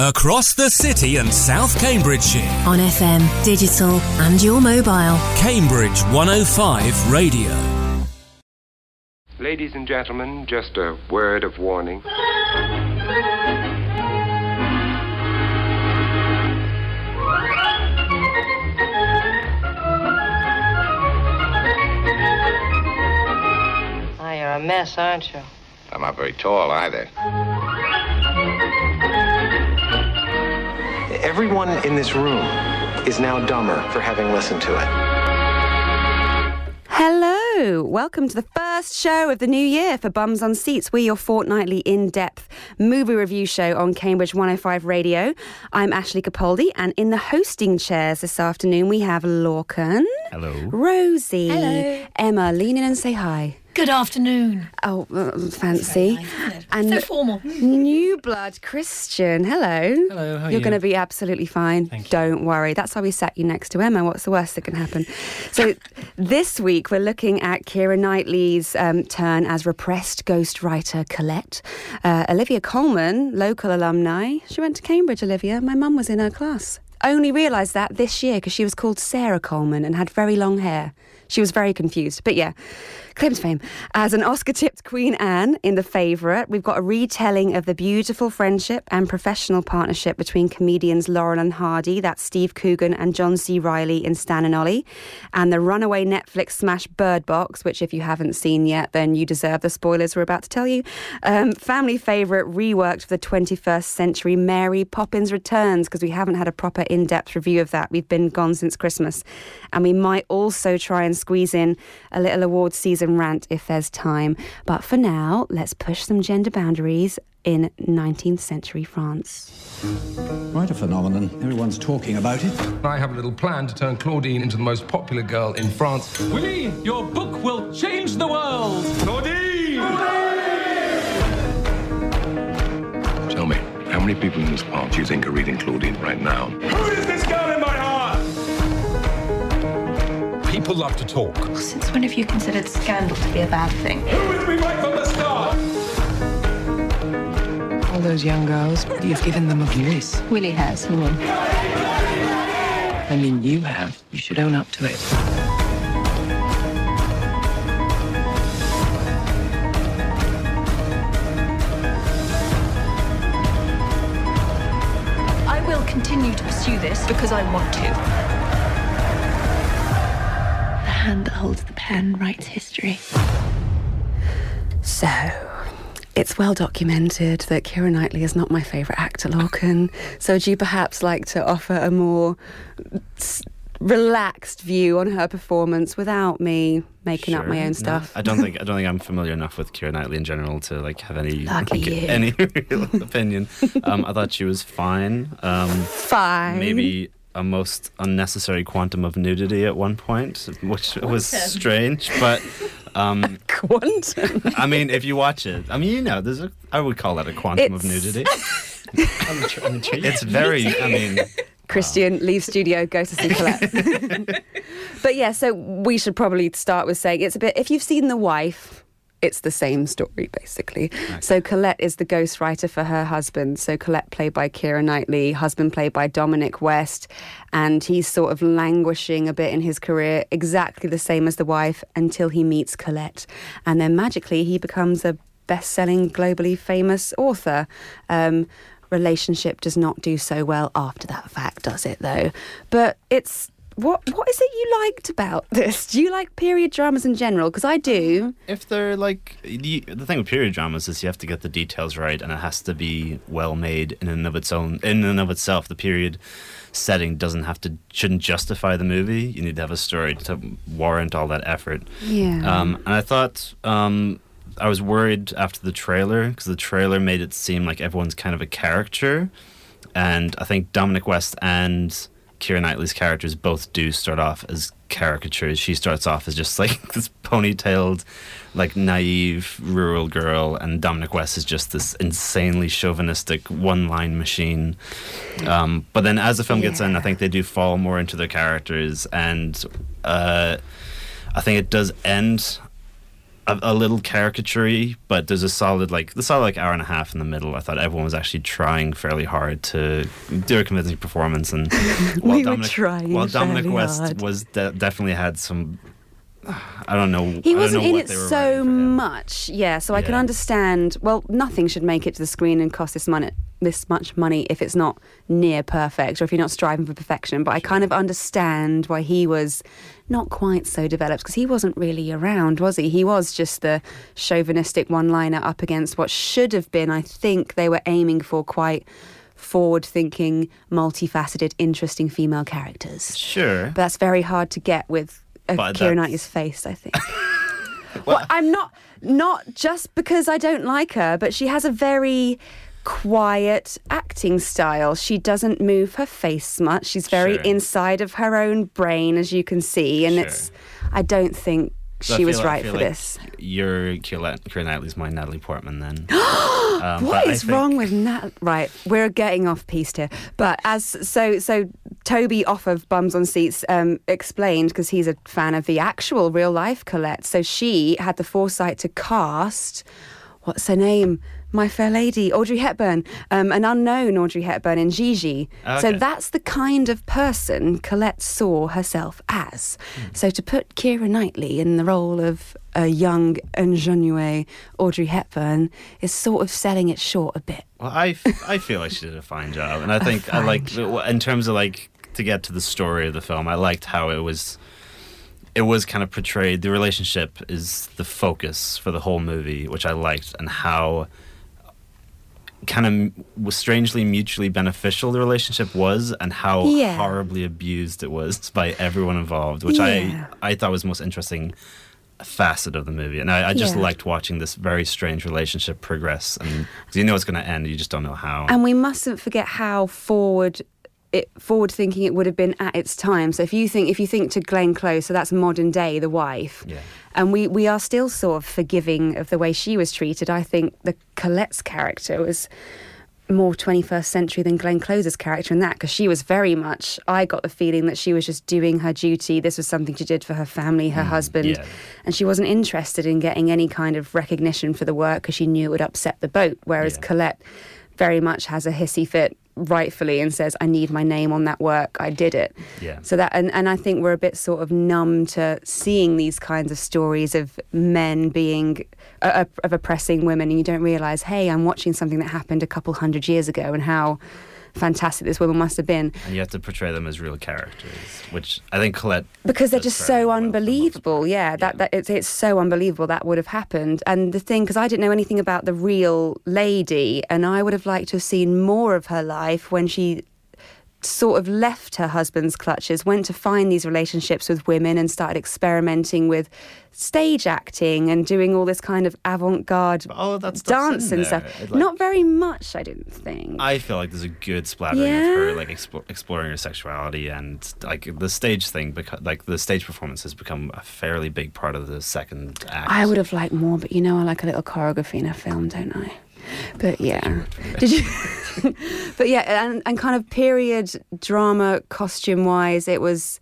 Across the city and South Cambridgeshire. On FM, digital and your mobile. Cambridge 105 Radio. Ladies and gentlemen, just a word of warning. Oh, you're a mess, aren't you? I'm not very tall either. Everyone in this room is now dumber for having listened to it. Hello, welcome to the first show of the new year for Bums on Seats. We're your fortnightly in-depth movie review show on Cambridge 105 Radio. I'm Ashley Capaldi, and in the hosting chairs this afternoon we have Lorcan. Hello. Rosie. Hello. Emma, lean in and say hi. Good afternoon. Oh, fancy. Nice, and so formal. New blood Christian. Hello. Hello, how are you? You're going to be absolutely fine. Thank Don't you. Worry. That's why we sat you next to Emma. What's the worst that can happen? So this week we're looking at Keira Knightley's turn as repressed ghostwriter Colette. Olivia Colman, local alumni. She went to Cambridge, Olivia. My mum was in her class. I only realised that this year because she was called Sarah Coleman and had very long hair. She was very confused. But yeah, claim to fame. As an Oscar-tipped Queen Anne in The Favourite, we've got a retelling of the beautiful friendship and professional partnership between comedians Laurel and Hardy, that's Steve Coogan, and John C. Reilly in Stan and Ollie, and the runaway Netflix smash Bird Box, which if you haven't seen yet, then you deserve the spoilers we're about to tell you. Family favourite reworked for the 21st century, Mary Poppins Returns, because we haven't had a proper in-depth review of that. We've been gone since Christmas. And we might also try and squeeze in a little awards season rant if there's time. But for now, let's push some gender boundaries in 19th century France. Quite a phenomenon. Everyone's talking about it. I have a little plan to turn Claudine into the most popular girl in France. Willie, your book will change the world! Claudine! Hooray! Tell me, how many people in this part do you think are reading Claudine right now? Who is this girl in my heart? People love to talk. Well, since when have you considered scandal to be a bad thing? Who is me right from the start? All those young girls, you've given them a voice. Willie has, who won? I mean, you have. You should own up to it. I will continue to pursue this because I want to. The hand that holds the pen writes history. So, it's well documented that Keira Knightley is not my favourite actor, Lorcan. So do you perhaps like to offer a more relaxed view on her performance without me making up my own stuff? No, I don't think I'm familiar enough with Keira Knightley in general to like have any real opinion. I thought she was fine. Fine. Maybe a most unnecessary quantum of nudity at one point, which was strange, but quantum. I mean, if you watch it, I mean, you know, there's a. I would call that a quantum of nudity. It's very. I mean. Christian, leave studio, go to see Colette. But yeah, so we should probably start with saying it's a bit. If you've seen The Wife, it's the same story, basically. Okay. So Colette is the ghostwriter for her husband. So Colette played by Keira Knightley, husband played by Dominic West, and he's sort of languishing a bit in his career, exactly the same as The Wife, until he meets Colette. And then magically he becomes a best-selling, globally famous author. Relationship does not do so well after that fact, does it, though? But it's... What is it you liked about this? Do you like period dramas in general? Because I do. If they're like... The thing with period dramas is you have to get the details right, and it has to be well made in and of itself. The period setting shouldn't justify the movie. You need to have a story to warrant all that effort. Yeah. And I thought... I was worried after the trailer, because the trailer made it seem like everyone's kind of a character. And I think Dominic West and Keira Knightley's characters both do start off as caricatures. She starts off as just like this ponytailed, like naive rural girl, and Dominic West is just this insanely chauvinistic one-line machine. But then as the film gets in, I think they do fall more into their characters, and I think it does end. a little caricature-y, but there's a solid, like, hour and a half in the middle. I thought everyone was actually trying fairly hard to do a convincing performance, and Dominic West was definitely had some. I don't know. He wasn't in it so much, yeah. So I can understand. Well, nothing should make it to the screen and cost this much money, if it's not near perfect or if you're not striving for perfection. But I kind of understand why he was not quite so developed, because he wasn't really around, was he? He was just the chauvinistic one-liner up against what should have been, I think, they were aiming for quite forward-thinking, multifaceted, interesting female characters. Sure, but that's very hard to get with. Keira Knightley's face, I think. Well, I'm not just because I don't like her, but she has a very quiet acting style. She doesn't move her face much. She's very inside of her own brain, as you can see, and I don't think she was right for this. You're Keira Knightley's my Natalie Portman then. What is wrong with Nat? Right, we're getting off piste here. But so Toby off of Bums on Seats explained, because he's a fan of the actual real life Colette. So she had the foresight to cast, what's her name? My Fair Lady, Audrey Hepburn, an unknown Audrey Hepburn in Gigi. Okay. So that's the kind of person Colette saw herself as. Mm. So to put Keira Knightley in the role of a young, ingenue Audrey Hepburn is sort of selling it short a bit. Well, I feel like she did a fine job. And I think I liked, in terms of, like, to get to the story of the film, I liked how it was kind of portrayed. The relationship is the focus for the whole movie, which I liked, and how kind of was strangely mutually beneficial the relationship was, and how horribly abused it was by everyone involved, which I thought was the most interesting facet of the movie. And I just liked watching this very strange relationship progress, and 'cause you know it's going to end, you just don't know how. And we mustn't forget how forward thinking it would have been at its time. So if you think to Glenn Close, so that's modern day The Wife, and we are still sort of forgiving of the way she was treated. I think the Colette's character was more 21st century than Glenn Close's character in that, because she was very much, I got the feeling that she was just doing her duty. This was something she did for her family, her husband, and she wasn't interested in getting any kind of recognition for the work, because she knew it would upset the boat, whereas Colette very much has a hissy fit, rightfully, and says, I need my name on that work, I did it. So that, and I think we're a bit sort of numb to seeing these kinds of stories of men being of oppressing women, and you don't realise, hey, I'm watching something that happened a couple hundred years ago, and how fantastic this woman must have been. And you have to portray them as real characters, which I think Colette, because they're just so unbelievable. It's so unbelievable that would have happened. And the thing, because I didn't know anything about the real lady, and I would have liked to have seen more of her life when she sort of left her husband's clutches, went to find these relationships with women, and started experimenting with stage acting and doing all this kind of avant-garde dance and stuff. Not very much, I didn't think. I feel like there's a good splattering of her, like, exploring her sexuality, and like the stage thing, like the stage performance has become a fairly big part of the second act. I would have liked more, but you know, I like a little choreography in a film, don't I? But did you? But and kind of period drama, costume wise, it was.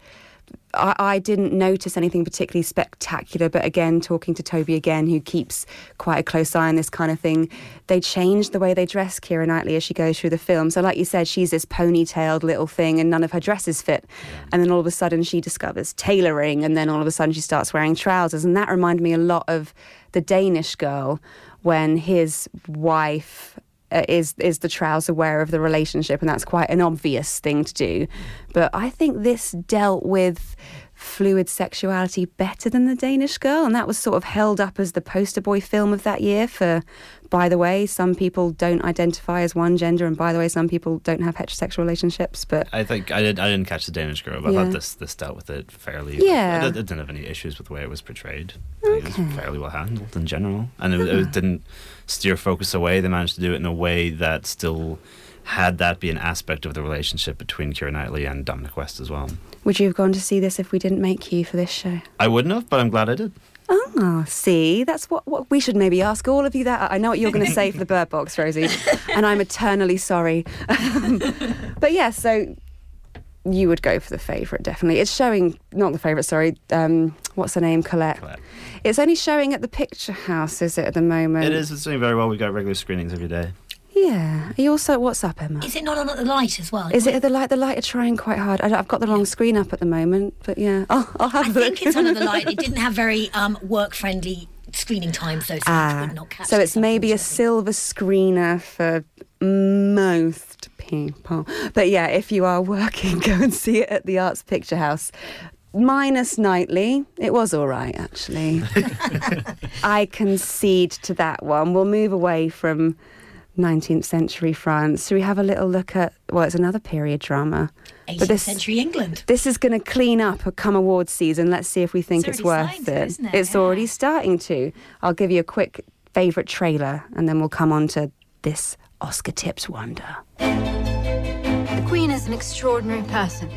I didn't notice anything particularly spectacular, but again, talking to Toby again, who keeps quite a close eye on this kind of thing, they changed the way they dress Keira Knightley as she goes through the film. So like you said, she's this ponytailed little thing and none of her dresses fit. And then all of a sudden she discovers tailoring, and then all of a sudden she starts wearing trousers. And that reminded me a lot of The Danish Girl, when his wife is the trouser wearer of the relationship, and that's quite an obvious thing to do. But I think this dealt with fluid sexuality better than The Danish Girl, and that was sort of held up as the poster boy film of that year for, by the way, some people don't identify as one gender, and by the way, some people don't have heterosexual relationships. But I think I didn't catch The Danish Girl, but I thought this dealt with it fairly. It didn't have any issues with the way it was portrayed. Okay. It was fairly well handled in general, and it didn't steer focus away. They managed to do it in a way that still had that be an aspect of the relationship between Keira Knightley and Dominic West as well. Would you have gone to see this if we didn't make you for this show? I wouldn't have, but I'm glad I did. Oh, see, that's what we should maybe ask all of you that. I know what you're going to say for the Bird Box, Rosie, and I'm eternally sorry. But yeah, so you would go for The Favourite, definitely. It's showing, not The Favourite, sorry, what's her name, Colette. It's only showing at the Picturehouse, is it, at the moment? It is, it's doing very well. We've got regular screenings every day. Yeah. Are you also, what's up, Emma? Is it not on at the Light as well? Is it at the Light? The Light are trying quite hard. I've got the long screen up at the moment, but yeah. Oh, I'll have the I think it's on at the Light. It didn't have very work-friendly screening time, so it would not catch. So it's maybe a silver screener for most people. But yeah, if you are working, go and see it at the Arts Picturehouse. Minus Knightley, it was all right, actually. I concede to that one. We'll move away from 19th century France. So we have a little look at, well, it's another period drama. 18th century England. This is going to clean up come awards season. Let's see if we think it's worth it. Isn't it. It's already starting to. I'll give you a quick favourite trailer and then we'll come on to this Oscar Tips wonder. The Queen is an extraordinary person.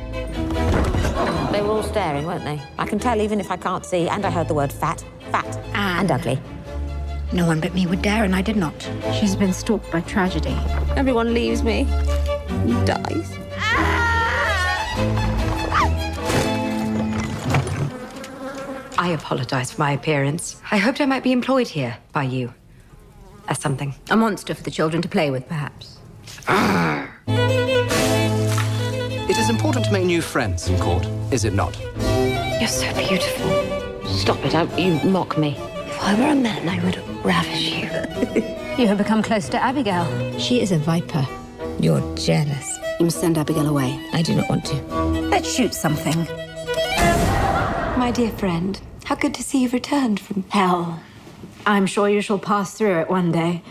They were all staring, weren't they? I can tell even if I can't see, and I heard the word fat, and ugly. No one but me would dare, and I did not. She's been stalked by tragedy. Everyone leaves me. He dies. I apologise for my appearance. I hoped I might be employed here by you as something. A monster for the children to play with, perhaps. It is important to make new friends in court, is it not? You're so beautiful. Stop it, you mock me. If I were a man, I would ravish you. You have become close to Abigail. She is a viper. You're jealous. You must send Abigail away. I do not want to. Let's shoot something. My dear friend, how good to see you've returned from hell. I'm sure you shall pass through it one day.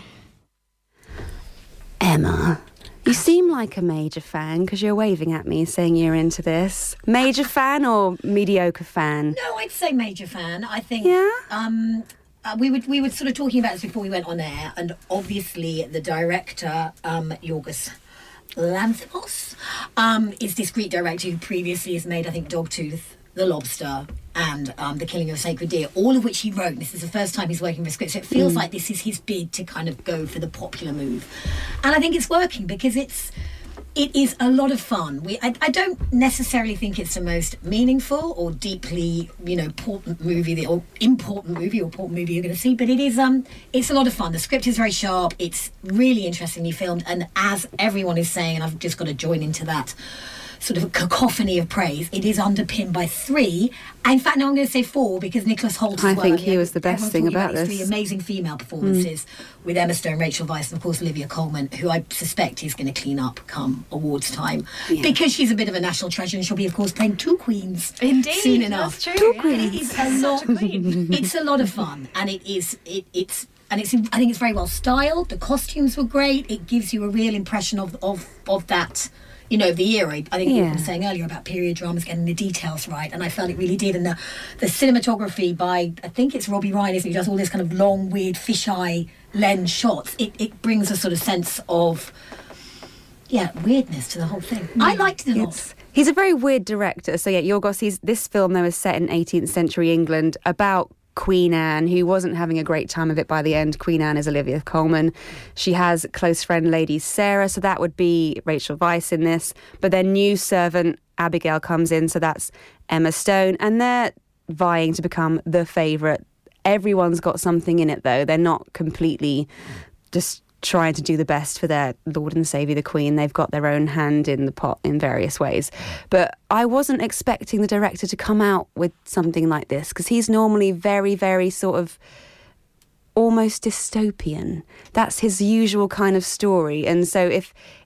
Emma, you seem like a major fan because you're waving at me saying you're into this. Major fan or mediocre fan? No, I'd say major fan. I think... Yeah? We were sort of talking about this before we went on air, and obviously the director, Yorgos Lanthimos, is this Greek director who previously has made, I think, Dogtooth, The Lobster, and The Killing of a Sacred Deer, all of which he wrote. This is the first time he's working for a script, so it feels like this is his bid to kind of go for the popular move. And I think it's working because it is a lot of fun. I don't necessarily think it's the most meaningful or deeply, important movie you're going to see, but it is. It's a lot of fun. The script is very sharp. It's really interestingly filmed, and as everyone is saying, and I've just got to join into that sort of cacophony of praise, it is underpinned by three. In fact, now I'm going to say four because Nicholas Holt. I think he was the best thing about this. Three amazing female performances with Emma Stone, Rachel Weisz, and of course Olivia Colman, who I suspect is going to clean up come awards time because she's a bit of a national treasure, and she'll be, of course, playing two queens soon enough. That's true. Two queens. It is a lot. It's a lot of fun, and it is. I think it's very well styled. The costumes were great. It gives you a real impression of that. The era. I think you were saying earlier about period dramas getting the details right, and I felt it really did. And the cinematography by, I think it's Robbie Ryan, isn't it, who does all this kind of long, weird fisheye lens shots. It brings a sort of sense of, weirdness to the whole thing. I liked The Lobster. He's a very weird director. So yeah, Yorgos, this film, though, is set in 18th century England about Queen Anne, who wasn't having a great time of it by the end. Queen Anne is Olivia Colman. She has a close friend, Lady Sarah, so that would be Rachel Weisz in this. But their new servant, Abigail, comes in, so that's Emma Stone. And they're vying to become the favourite. Everyone's got something in it, though. They're not completely just trying to do the best for their Lord and Saviour, the Queen. They've got their own hand in the pot in various ways. But I wasn't expecting the director to come out with something like this, because he's normally very, very sort of almost dystopian. That's his usual kind of story. And so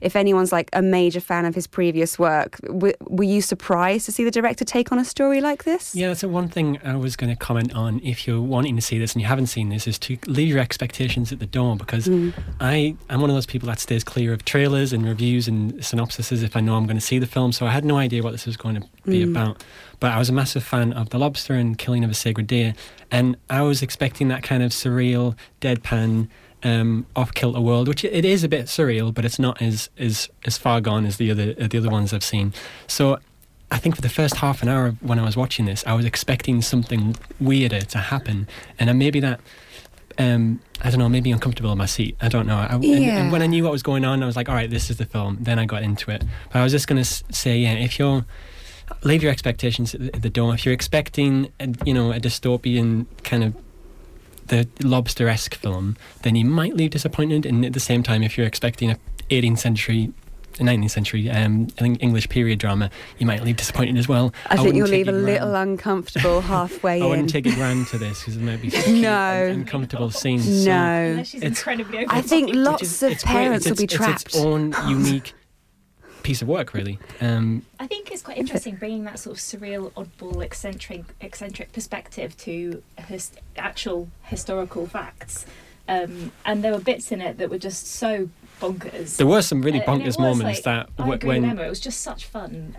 if anyone's like a major fan of his previous work, were you surprised to see the director take on a story like this? Yeah, that's the one thing I was going to comment on. If you're wanting to see this and you haven't seen this, is to leave your expectations at the door, because I'm one of those people that stays clear of trailers and reviews and synopsises if I know I'm going to see the film, so I had no idea what this was going to be about. But I was a massive fan of The Lobster and Killing of a Sacred Deer, and I was expecting that kind of surreal, deadpan, off-kilter world, which it is a bit surreal, but it's not as far gone as the other ones I've seen. So I think for the first half an hour when I was watching this, I was expecting something weirder to happen, and maybe that I don't know, maybe uncomfortable in my seat. I don't know. And when I knew what was going on, I was like, all right, this is the film. Then I got into it. But I was just going to say, if you're... leave your expectations at the door. If you're expecting, a dystopian kind of the Lobster-esque film, then you might leave disappointed. And at the same time, if you're expecting a 19th century English period drama, you might leave disappointed as well. I think you'll leave a little uncomfortable halfway in. I wouldn't take it grand to this because there might be uncomfortable scenes. No. So unless she's incredibly I think lots is, of parents will be trapped. It's its own unique piece of work, really. I think it's quite interesting bringing that sort of surreal, oddball, eccentric perspective to actual historical facts. And there were bits in it that were just so bonkers. There were some really bonkers moments it was just such fun.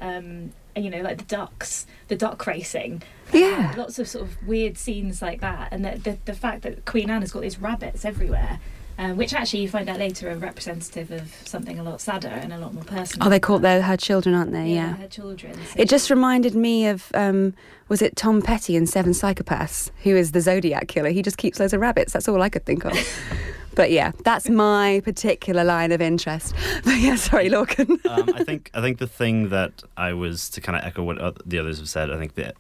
Like the duck racing. Lots of sort of weird scenes like that. And the fact that Queen Anne has got these rabbits everywhere. Which actually you find out later are representative of something a lot sadder and a lot more personal. Oh, they're her children, aren't they? Yeah, her children. So. It just reminded me of, was it Tom Petty in Seven Psychopaths, who is the Zodiac killer? He just keeps loads of rabbits. That's all I could think of. But yeah, that's my particular line of interest. But yeah, sorry, Lorcan. I think the thing that I was, to kind of echo what the others have said, I think that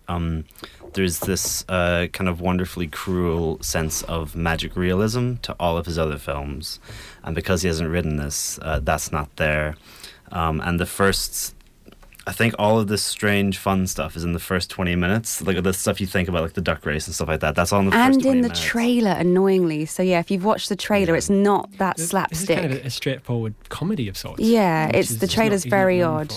there's this kind of wonderfully cruel sense of magic realism to all of his other films. And because he hasn't written this, that's not there. And I think all of this strange, fun stuff is in the first 20 minutes. Like the stuff you think about, like the duck race and stuff like that. That's all in the first 20 minutes. And in the trailer, annoyingly. So yeah, if you've watched the trailer, It's not that slapstick. It's kind of a straightforward comedy of sorts. Yeah, the trailer's very odd.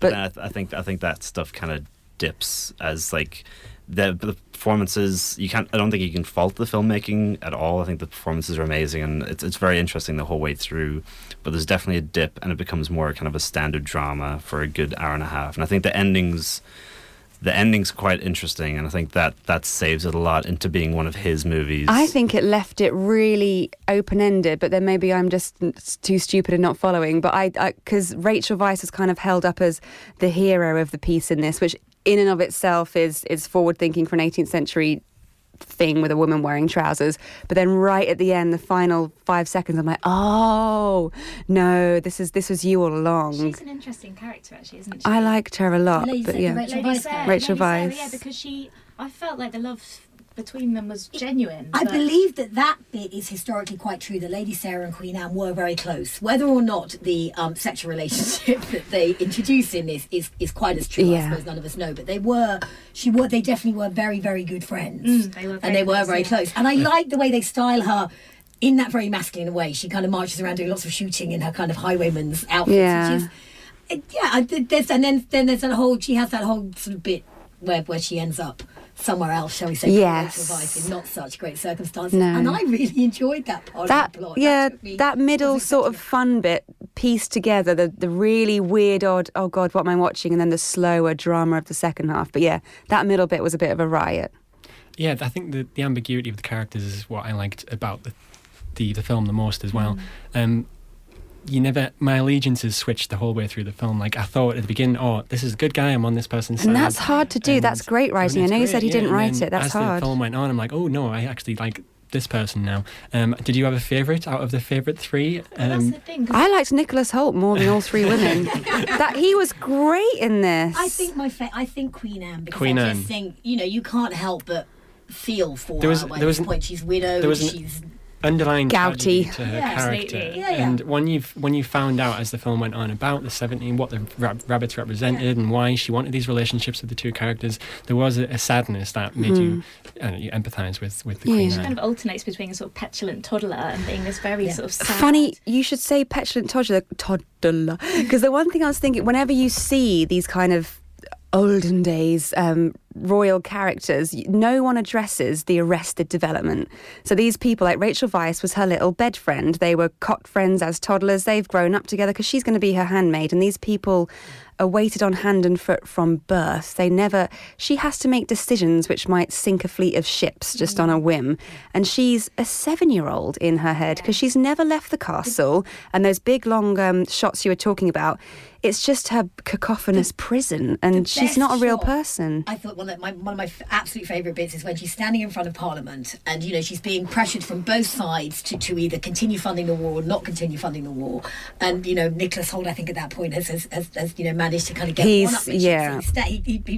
But I think that stuff kind of dips as like the performances. I don't think you can fault the filmmaking at all. I think the performances are amazing, and it's very interesting the whole way through. But there's definitely a dip, and it becomes more kind of a standard drama for a good hour and a half. And I think the ending's quite interesting, and I think that saves it a lot into being one of his movies. I think it left it really open-ended, but then maybe I'm just too stupid and not following. But because Rachel Weisz is kind of held up as the hero of the piece in this, which in and of itself is forward-thinking for an 18th century thing with a woman wearing trousers, but then right at the end, the final 5 seconds, I'm like, oh no, this was you all along. She's an interesting character, actually, isn't she? I liked her a lot, Rachel Weisz. Yeah, because I felt like the love between them was genuine. I believe that bit is historically quite true, that Lady Sarah and Queen Anne were very close. Whether or not the sexual relationship that they introduce in this is quite as true, I suppose none of us know, but they definitely were very, very good friends. They were very close. And I like the way they style her in that very masculine way. She kind of marches around doing lots of shooting in her kind of highwayman's outfits. Yeah. There's that whole, she has that whole sort of bit where she ends up somewhere else, shall we say, in not such great circumstances. No. And I really enjoyed that part of the plot. Yeah, that middle sort of fun bit pieced together, the really weird, odd, oh God, what am I watching? And then the slower drama of the second half. But yeah, that middle bit was a bit of a riot. Yeah, I think the ambiguity of the characters is what I liked about the film the most as well. My allegiances switched the whole way through the film. Like, I thought at the beginning, oh, this is a good guy, I'm on this person's side. And that's hard to do. That's great writing. I know you said he didn't write it. That's hard. As the film went on, I'm like, oh no, I actually like this person now. Did you have a favourite out of the favourite three? That's the thing. I liked Nicholas Holt more than all three women. He was great in this. I think Queen Anne. Because I just think, you can't help but feel for her at this point. She's widowed. She's underlying tragedy to her character, and when you found out as the film went on about the 70s, what the rabbits represented and why she wanted these relationships with the two characters, there was a sadness that made you empathise with the Queen Anne. She kind of alternates between a sort of petulant toddler and being this very sort of sad. Funny, you should say petulant toddler, because the one thing I was thinking, whenever you see these kind of olden days royal characters, no one addresses the arrested development. So these people, like Rachel Weisz was her little bed friend, they were cot friends as toddlers, they've grown up together because she's going to be her handmaid, and these people are waited on hand and foot from birth. She has to make decisions which might sink a fleet of ships just on a whim. And she's a 7-year-old in her head because she's never left the castle. And those big long shots you were talking about, it's just her cacophonous prison, and she's not a real person. I thought one of my absolute favourite bits is when she's standing in front of Parliament and, you know, she's being pressured from both sides to either continue funding the war or not continue funding the war. And, you know, Nicholas Holt, I think at that point, has you know, managed to kind of get one up. He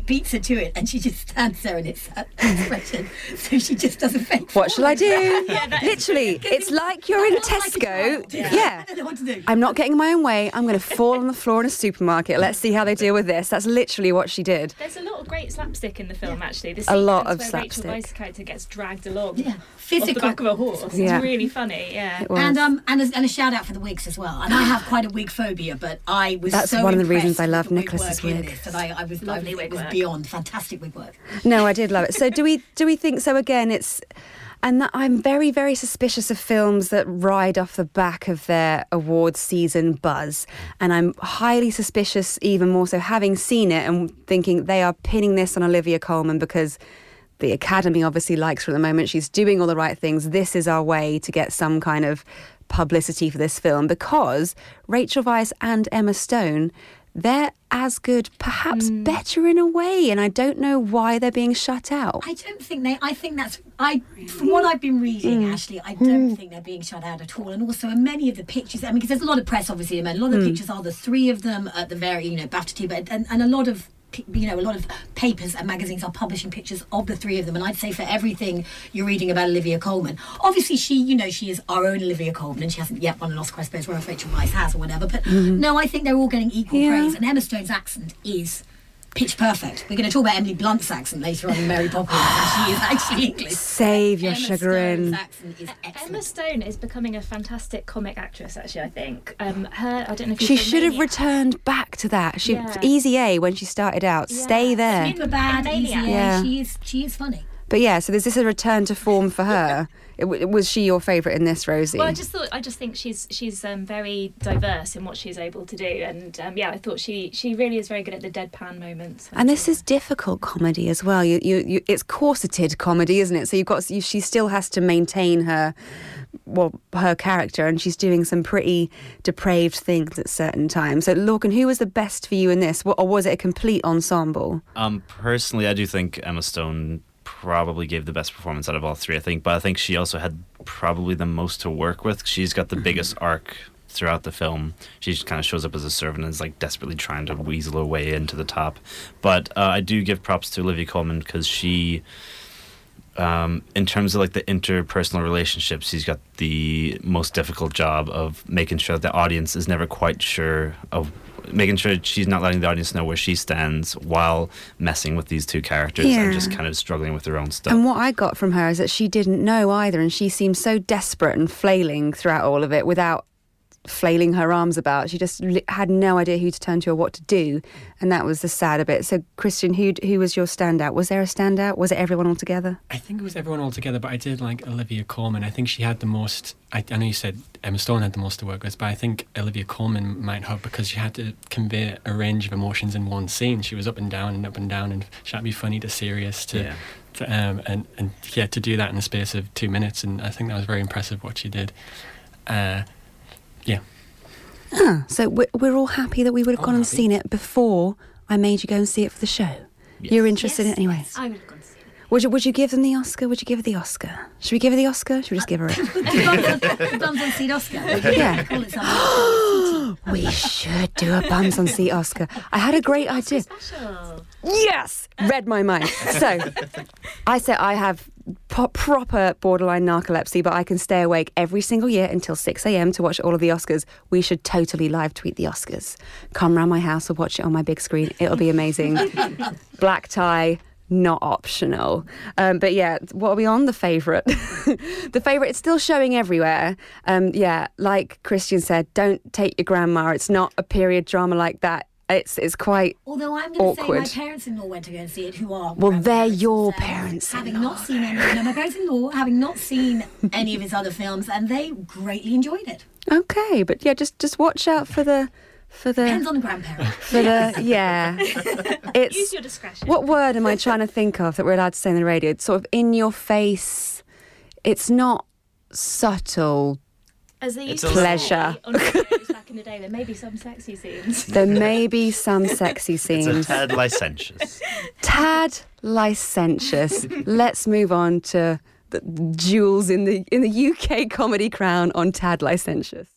beats her to it, and she just stands there and it's her expression. So she just does a fake. What shall I do? Literally, it's like you're in Tesco. Like I don't know what to do. I'm not getting my own way. I'm going to fall on the floor in a supermarket. Let's see how they deal with this. That's literally what she did. There's a lot of great slapstick in the film, actually. This a lot of slapstick. Rachel Weisz' character gets dragged along physically off the back of a horse. Yeah. It's really funny, yeah. It was. And a shout out for the wigs as well. And I have quite a wig phobia, but I was That's one of the reasons I love Nicholas's wig. And I was beyond fantastic wig work. No, I did love it. So do we think so again? And that I'm very, very suspicious of films that ride off the back of their awards season buzz. And I'm highly suspicious, even more so, having seen it and thinking they are pinning this on Olivia Colman because the Academy obviously likes her at the moment. She's doing all the right things. This is our way to get some kind of publicity for this film, because Rachel Weisz and Emma Stone, they're as good, perhaps better in a way, and I don't know why they're being shut out. From what I've been reading, Ashley, I don't think they're being shut out at all. And also, many of the pictures, I mean, because there's a lot of press, obviously, and a lot of the pictures are the three of them at the very, you know, BAFTA, but and a lot of, you know, a lot of papers and magazines are publishing pictures of the three of them. And I'd say for everything you're reading about Olivia Colman, obviously she is our own Olivia Colman, and she hasn't yet won an Oscar, I suppose, whereas Rachel Weisz has or whatever. But no, I think they're all getting equal praise. And Emma Stone's accent is pitch perfect. We're going to talk about Emily Blunt's accent later on in Mary Poppins. She is actually English. Save your chagrin. Emma Stone's accent is excellent. Emma Stone is becoming a fantastic comic actress, actually, I think. I don't know if she should have returned back to that. She Easy A when she started out. Yeah. Stay there. Super bad. Easy A. Yeah. She is funny. But yeah, so is this a return to form for her? Was she your favourite in this, Rosie? Well, I just think she's very diverse in what she's able to do, and I thought she really is very good at the deadpan moments. And this is difficult comedy as well. You it's corseted comedy, isn't it? So she still has to maintain her character, and she's doing some pretty depraved things at certain times. So, Lorcan, who was the best for you in this, or was it a complete ensemble? Personally, I do think Emma Stone probably gave the best performance out of all three, I think. But I think she also had probably the most to work with. She's got the biggest arc throughout the film. She just kind of shows up as a servant and is like desperately trying to weasel her way into the top. But I do give props to Olivia Colman because she, in terms of like the interpersonal relationships, she's got the most difficult job of making sure that the audience is never quite sure of making sure she's not letting the audience know where she stands while messing with these two characters and just kind of struggling with her own stuff. And what I got from her is that she didn't know either, and she seemed so desperate and flailing throughout all of it without flailing her arms about. She just had no idea who to turn to or what to do, and that was the sad bit. So, Christian, who was your standout? Was there a standout? Was it everyone all together? I think it was everyone all together, but I did like Olivia Colman. I think she had the most... I know you said Emma Stone had the most to work with, but I think Olivia Colman might have, because she had to convey a range of emotions in one scene. She was up and down and up and down, and she had to be funny to serious to do that in the space of 2 minutes, and I think that was very impressive what she did. So we're all happy that we would have gone and seen it before I made you go and see it for the show. Yes. You're interested in it anyway. I would have gone to see it. Would you give them the Oscar? Would you give her the Oscar? Should we give her the Oscar? Should we just give her a Bums on Seat Oscar? Yeah. We should do a Bums on Seat Oscar. I had a great idea. Special. Yes! Read my mind. So, I say I have proper borderline narcolepsy, but I can stay awake every single year until 6 a.m. to watch all of the Oscars. We should totally live tweet the Oscars. Come round my house or watch it on my big screen. It'll be amazing. Black tie, not optional. But yeah, what are we on? The Favourite. The Favourite, it's still showing everywhere. Like Christian said, don't take your grandma. It's not a period drama like that. It's quite awkward. Although I'm going to say my parents-in-law went to go and see it, who are... Well, they're your parents-in-law. My parents-in-law, having not seen any of his other films, and they greatly enjoyed it. Okay, but yeah, just watch out for the... for the... Depends on the grandparent. For the, yeah. It's, use your discretion. What word am I trying to think of that we're allowed to say on the radio? It's sort of in your face. It's not subtle. As they used to pleasure. Say, on shows back in the day, there may be some sexy scenes. There may be some sexy scenes. It's a tad licentious. Tad licentious. Let's move on to the jewels in the UK comedy crown on Tad Licentious.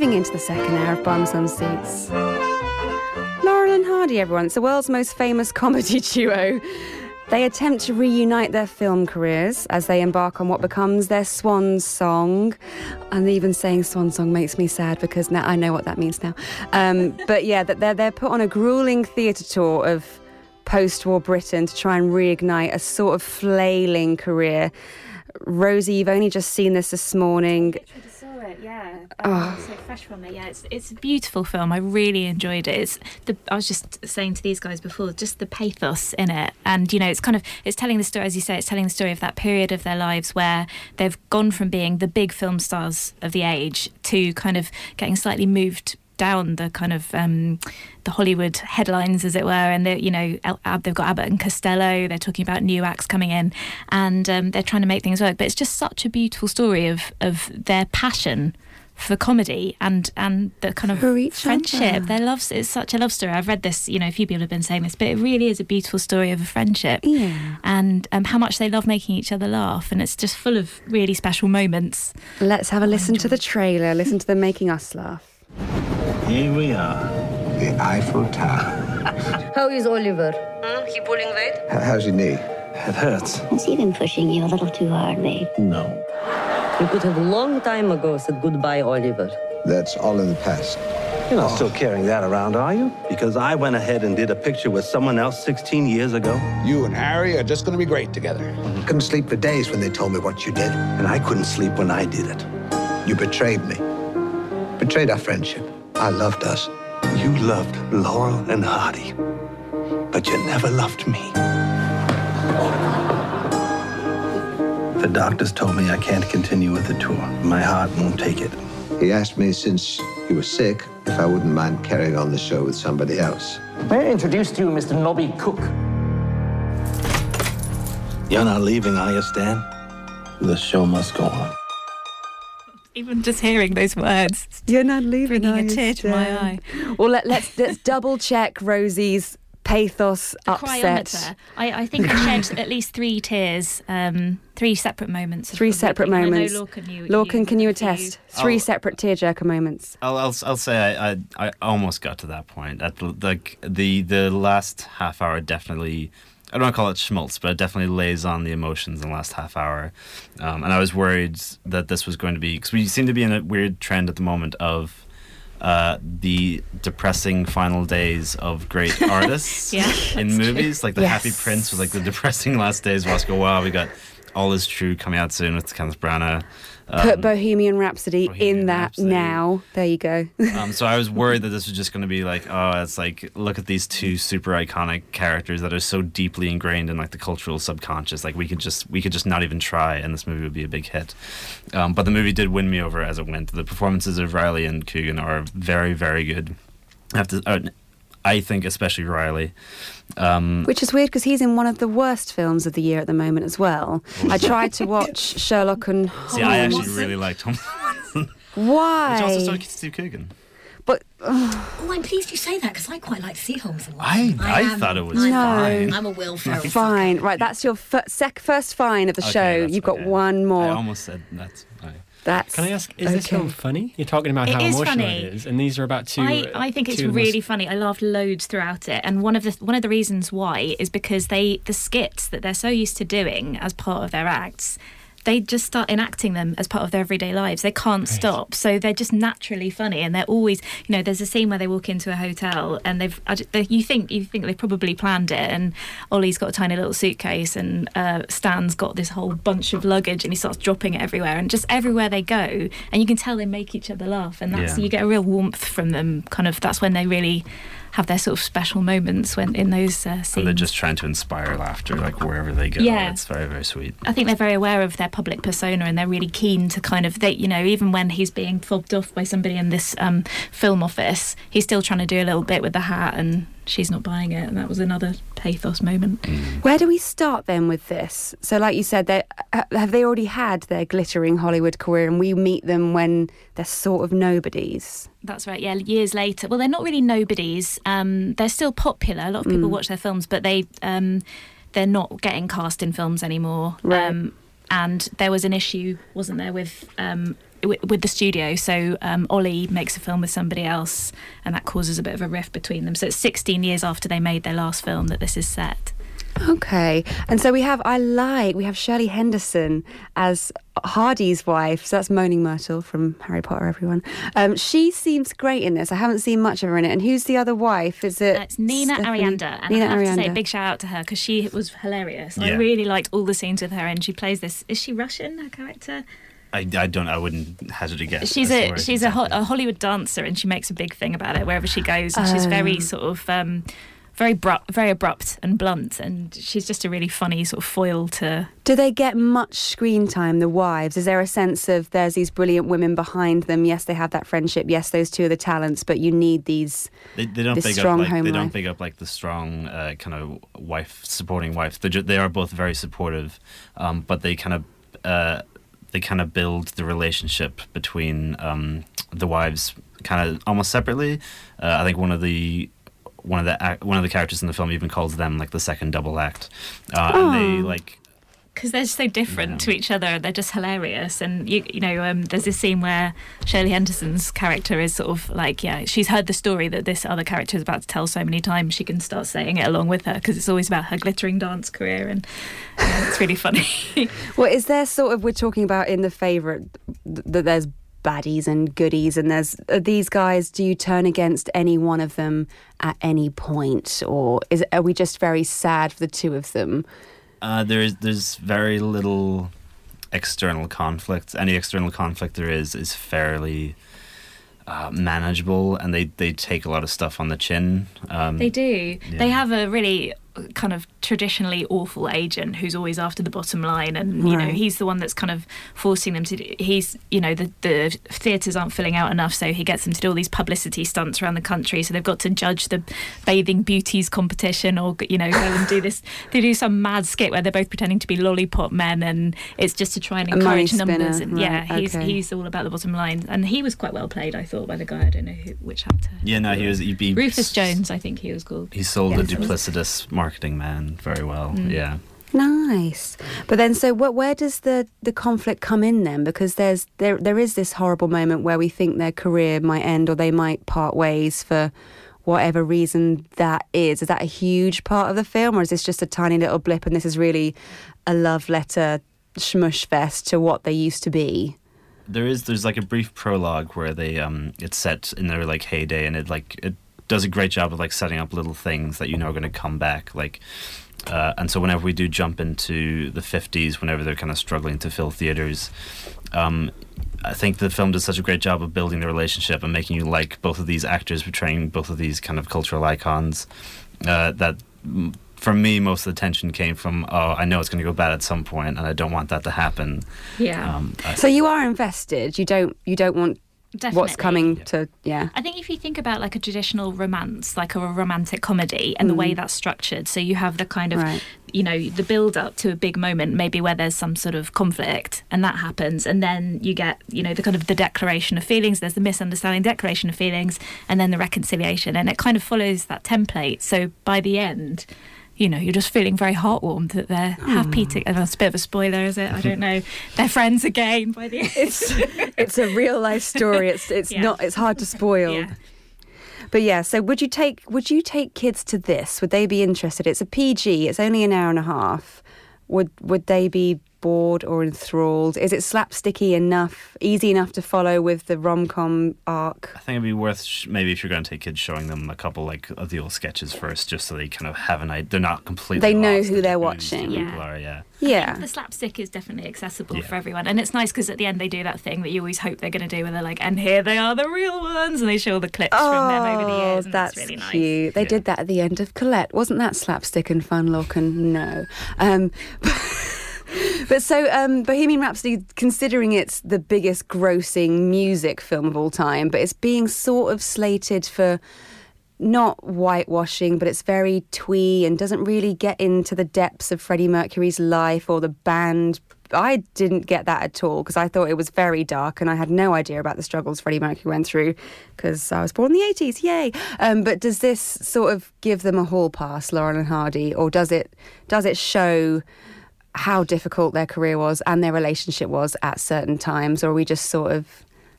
Into the second hour of Bums on Seats. Laurel and Hardy, everyone. It's the world's most famous comedy duo. They attempt to reunite their film careers as they embark on what becomes their swan song. And even saying swan song makes me sad because now I know what that means now. But yeah, that they're put on a gruelling theatre tour of post-war Britain to try and reignite a sort of flailing career. Rosie, you've only just seen this morning. Yeah, so fresh from it. Yeah, it's a beautiful film. I really enjoyed it. I was just saying to these guys before, just the pathos in it, and you know, it's telling the story, as you say, it's telling the story of that period of their lives where they've gone from being the big film stars of the age to kind of getting slightly moved down the kind of the Hollywood headlines, as it were, and they've got Abbott and Costello. They're talking about new acts coming in, and they're trying to make things work. But it's just such a beautiful story of their passion for comedy and the kind of friendship. Other. Their loves. It's such a love story. I've read this. You know, a few people have been saying this, but it really is a beautiful story of a friendship. Yeah. And how much they love making each other laugh, and it's just full of really special moments. Let's have a listen to the trailer. Listen to them making us laugh. Here we are, the Eiffel Tower. How is Oliver? He pulling weight? How's your knee? It hurts. It's even pushing you a little too hard, babe. No. You could have a long time ago said goodbye, Oliver. That's all in the past. You're not still carrying that around, are you? Because I went ahead and did a picture with someone else 16 years ago. You and Harry are just going to be great together. Mm-hmm. Couldn't sleep for days when they told me what you did. And I couldn't sleep when I did it. You betrayed me. Betrayed our friendship. I loved us. You loved Laurel and Hardy, but you never loved me. The doctors told me I can't continue with the tour. My heart won't take it. He asked me, since you were sick, if I wouldn't mind carrying on the show with somebody else. May I introduce to you Mr. Nobby Cook? You're not leaving, are you, Stan? The show must go on. Even just hearing those words, you're not leaving, bringing a tear to my eye. Well, let's double check Rosie's pathos the upset. Cryometer. I think I shed at least 3 tears. Three separate moments. Three separate moments. Lorcan, can you attest? Three separate tearjerker moments. I'll say I almost got to that point. Like the last half hour definitely. I don't want to call it schmaltz, but it definitely lays on the emotions in the last half hour. And I was worried that this was going to be... Because we seem to be in a weird trend at the moment of the depressing final days of great artists yeah, in movies. True. Like the yes. Happy Prince was like the depressing last days of Oscar Wilde. We got All Is True coming out soon with Kenneth Branagh. Put Bohemian Rhapsody in that Rhapsody. Now. There you go. So I was worried that this was just going to be like, it's like, look at these two super iconic characters that are so deeply ingrained in like the cultural subconscious. Like we could just not even try, and this movie would be a big hit. But the movie did win me over as it went. The performances of Reilly and Coogan are very, very good. I think especially Reilly. Which is weird because he's in one of the worst films of the year at the moment as well. I tried to watch Sherlock and Holmes. See, I actually really liked Holmes. Why? Which also starred Steve Coogan. But oh, I'm pleased you say that because I quite like Seaholes a lot. I thought it was fine. I'm a Will Ferrell. Fine, right? That's your first fine of the show. You've got one more. I almost said that's fine. That's Can I ask, is this film funny? You're talking about how emotional it is, and these are about two. I think it's really funny. I laughed loads throughout it, and one of the reasons why is because the skits that they're so used to doing as part of their acts, they just start enacting them as part of their everyday lives. They can't stop, so they're just naturally funny, and they're always, you know, there's a scene where they walk into a hotel, and you think they probably planned it, and Ollie's got a tiny little suitcase, and Stan's got this whole bunch of luggage, and he starts dropping it everywhere, and just everywhere they go, and you can tell they make each other laugh, and that's you get a real warmth from them. Kind of that's when they really have their sort of special moments when in those scenes. And they're just trying to inspire laughter, like wherever they go. Yeah. It's very, very sweet. I think they're very aware of their public persona, and they're really keen to kind of, even when he's being fobbed off by somebody in this film office, he's still trying to do a little bit with the hat, and she's not buying it, and that was another pathos moment. Mm. Where do we start then with this? So like you said, have they already had their glittering Hollywood career, and we meet them when they're sort of nobodies? That's right, yeah, years later. Well, they're not really nobodies. They're still popular. A lot of people watch their films, but they're not getting cast in films anymore. Right. And there was an issue, wasn't there, with the studio, so Ollie makes a film with somebody else, and that causes a bit of a rift between them. So it's 16 years after they made their last film that this is set. Okay, and so we have Shirley Henderson as Hardy's wife, so that's Moaning Myrtle from Harry Potter, everyone. She seems great in this. I haven't seen much of her in it. And who's the other wife? Is it it's Nina Stephanie? Arianda. And Nina I have Arianda. To say a big shout out to her because she was hilarious. Yeah. I really liked all the scenes with her, and she plays this. Is she Russian, her character? I don't. I wouldn't hazard a guess. She's a Hollywood dancer, and she makes a big thing about it wherever she goes. And she's very sort of very abrupt and blunt, and she's just a really funny sort of foil to. Do they get much screen time, the wives? Is there a sense of there's these brilliant women behind them? Yes, they have that friendship. Yes, those two are the talents, but you need these. They don't pick up like they don't pick up like the strong kind of wife supporting wife. They are both very supportive, but they kind of. They kind of build the relationship between the wives, kind of almost separately. I think one of the characters in the film even calls them like the second double act, and they like because they're so different to each other. They're just hilarious, and you know, there's this scene where Shirley Henderson's character is sort of like she's heard the story that this other character is about to tell so many times she can start saying it along with her because it's always about her glittering dance career and. It's really funny. Well, is there sort of, we're talking about in The Favourite that there's baddies and goodies, and there's these guys, do you turn against any one of them at any point, or are we just very sad for the two of them? There's very little external conflict. Any external conflict there is fairly manageable, and they take a lot of stuff on the chin. They do. Yeah. They have a really kind of traditionally awful agent who's always after the bottom line, and you know he's the one that's kind of forcing them to do, the theatres aren't filling out enough, so he gets them to do all these publicity stunts around the country, so they've got to judge the bathing beauties competition, or go and do this, they do some mad skit where they're both pretending to be lollipop men, and it's just to try and encourage numbers, and he's all about the bottom line, and he was quite well played, I thought, by the guy, I don't know which actor. He was Rufus Jones, I think he was called. He sold the duplicitous marketing man very well. Nice. But then so where does the conflict come in then, because there is this horrible moment where we think their career might end or they might part ways for whatever reason that is. Is that a huge part of the film, or is this just a tiny little blip and this is really a love letter shmush fest to what they used to be? There's like a brief prologue where they it's set in their like heyday, and it does a great job of like setting up little things that you know are going to come back, and so whenever we do jump into the 50s, whenever they're kind of struggling to fill theaters, I think the film does such a great job of building the relationship and making you like both of these actors portraying both of these kind of cultural icons, that for me most of the tension came from I know it's going to go bad at some point and I don't want that to happen. So you are invested, you don't want Definitely. What's coming to, yeah. I think if you think about like a traditional romance, like a romantic comedy and the way that's structured, so you have the kind of, you know, the build up to a big moment maybe where there's some sort of conflict and that happens, and then you get, you know, the kind of the declaration of feelings, there's the misunderstanding, declaration of feelings, and then the reconciliation, and it kind of follows that template. So by the end, you know, you're just feeling very heartwarmed that they're happy to... And that's a bit of a spoiler, is it? I don't know. They're friends again by the end. It's a real-life story. It's not... It's hard to spoil. Yeah. But yeah, so would you take kids to this? Would they be interested? It's a PG. It's only an hour and a half. Would they be bored or enthralled? Is it slapsticky enough, easy enough to follow with the rom-com arc? I think it'd be worth maybe if you're going to take kids, showing them a couple like of the old sketches first, just so they kind of have an idea. They're not completely lost. They know who they're watching. Yeah. The slapstick is definitely accessible for everyone, and it's nice because at the end they do that thing that you always hope they're going to do, where they're like, "And here they are, the real ones," and they show all the clips from them over the years. And that's really cute. Nice. They did that at the end of Colette, wasn't that slapstick and fun look? And But so Bohemian Rhapsody, considering it's the biggest grossing music film of all time, but it's being sort of slated for not whitewashing, but it's very twee and doesn't really get into the depths of Freddie Mercury's life or the band. I didn't get that at all because I thought it was very dark and I had no idea about the struggles Freddie Mercury went through because I was born in the 80s, yay! But does this sort of give them a hall pass, Laurel and Hardy, or does it show how difficult their career was and their relationship was at certain times, or we just sort of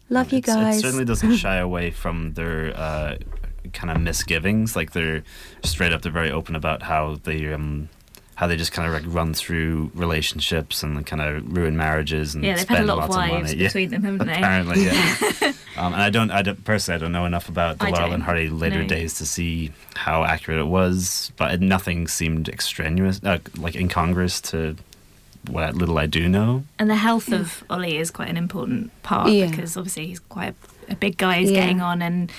love you guys? It certainly doesn't shy away from their kind of misgivings. Like they're very open about how they just kind of like run through relationships and kind of ruin marriages and they've spend had a lot of wives between them, haven't they? Apparently, yeah. And I don't know enough about the Laurel and Hardy later days to see how accurate it was, but nothing seemed extraneous, like incongruous to what little I do know. And the health of Ollie is quite an important part because obviously he's quite a big guy is getting on, and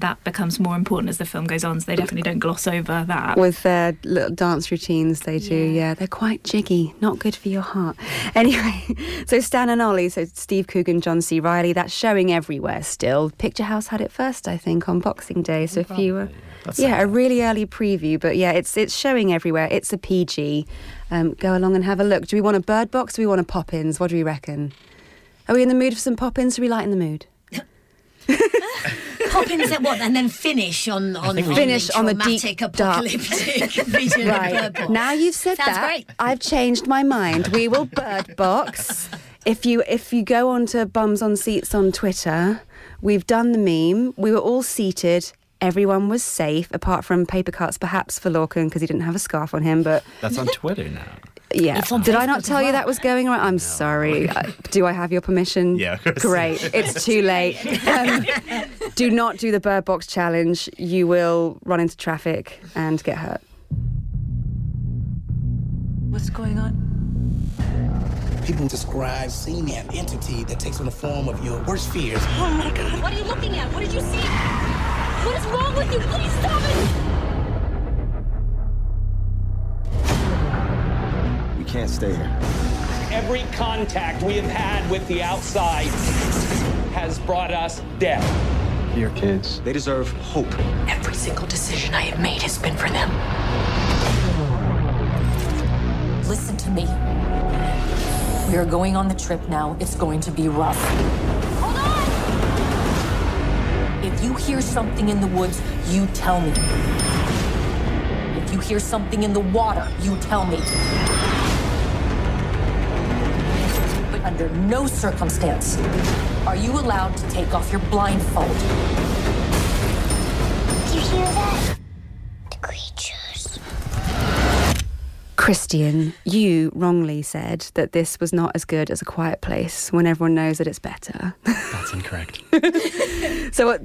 that becomes more important as the film goes on, so they definitely don't gloss over that. With their little dance routines they do, they're quite jiggy, not good for your heart. Anyway, so Stan and Ollie, so Steve Coogan, John C. Reilly, that's showing everywhere still. Picturehouse had it first, I think, on Boxing Day, so if you were... a really early preview, but it's showing everywhere. It's a PG. Go along and have a look. Do we want a Bird Box? Do we want a Poppins? What do we reckon? Are we in the mood for some Poppins? Are we lighten the mood? Poppins at what, and then finish on the deep apocalyptic vision of Bird Box. Now you've said that, great. I've changed my mind. We will Bird Box. If you go on to Bums on Seats on Twitter, we've done the meme. We were all seated. Everyone was safe, apart from paper cuts, perhaps for Lorcan because he didn't have a scarf on him. But that's on Twitter now. Yeah. Did I not tell you that was going on? I'm sorry. Do I have your permission? Yeah, of course. Great. It's too late. Do not do the Bird Box challenge. You will run into traffic and get hurt. What's going on? People describe seeing an entity that takes on the form of your worst fears. Oh, my God. What are you looking at? What did you see? What is wrong with you? Please stop it! We can't stay here. Every contact we have had with the outside has brought us death. Your kids, they deserve hope. Every single decision I have made has been for them. Listen to me. We are going on the trip now. It's going to be rough. Hold on! If you hear something in the woods, you tell me. If you hear something in the water, you tell me. But under no circumstance are you allowed to take off your blindfold. Do you hear that? The creatures. Christian, you wrongly said that this was not as good as A Quiet Place when everyone knows that it's better. That's incorrect. So,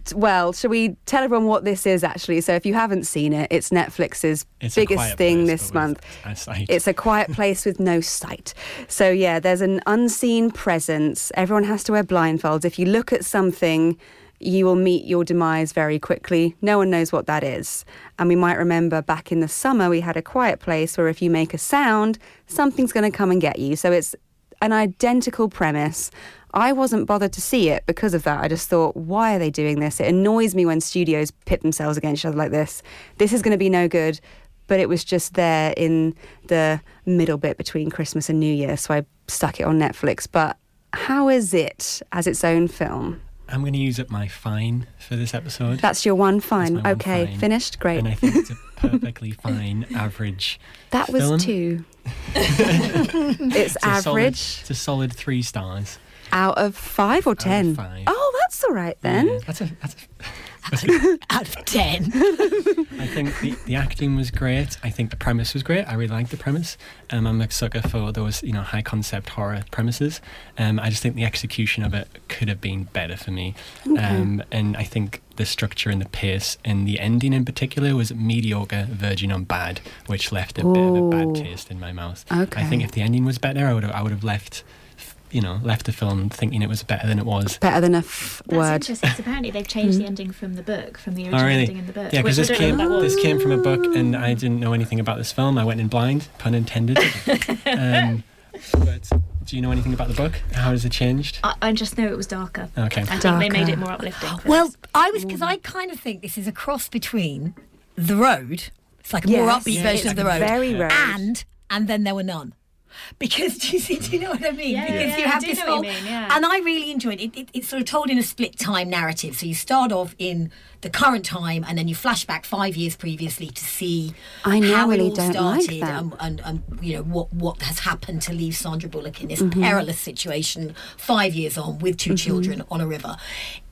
shall we tell everyone what this is, actually? So if you haven't seen it, it's Netflix's biggest thing this month. It's A Quiet Place with no sight. So, there's an unseen presence. Everyone has to wear blindfolds. If you look at something, you will meet your demise very quickly. No one knows what that is. And we might remember back in the summer, we had A Quiet Place where if you make a sound, something's going to come and get you. So it's an identical premise. I wasn't bothered to see it because of that. I just thought, why are they doing this? It annoys me when studios pit themselves against each other like this. This is going to be no good. But it was just there in the middle bit between Christmas and New Year, so I stuck it on Netflix. But how is it as its own film? I'm going to use up my fine for this episode. That's your one fine. Okay, fine. Finished? Great. And I think it's a perfectly fine average that film. Was two. It's average. It's a solid 3 stars. Out of 5 or 10? Out of 5. Oh, that's all right then. Yeah, that's a out of 10. I think the acting was great. I think the premise was great. I really liked the premise. I'm a sucker for those, high concept horror premises. I just think the execution of it could have been better for me. Okay. And I think the structure and the pace and the ending in particular was mediocre, verging on bad, which left a bit of a bad taste in my mouth. Okay. I think if the ending was better, I would have left. Left the film thinking it was better than it was. Better than a word. That's interesting. Apparently they've changed the ending from the book, from the original ending in the book. Yeah, because this came from a book and I didn't know anything about this film. I went in blind, pun intended. But do you know anything about the book? How has it changed? I just know it was darker. Okay. I think they made it more uplifting. Well, I kind of think this is a cross between The Road, it's like a more upbeat version of The Road, very road. And then there were none. Because do you know what I mean? Yeah, because you have this whole, and I really enjoyed it. It's sort of told in a split time narrative. So you start off in the current time, and then you flash back 5 years previously to see how it all started, and what has happened to leave Sandra Bullock in this perilous situation 5 years on with 2 children on a river.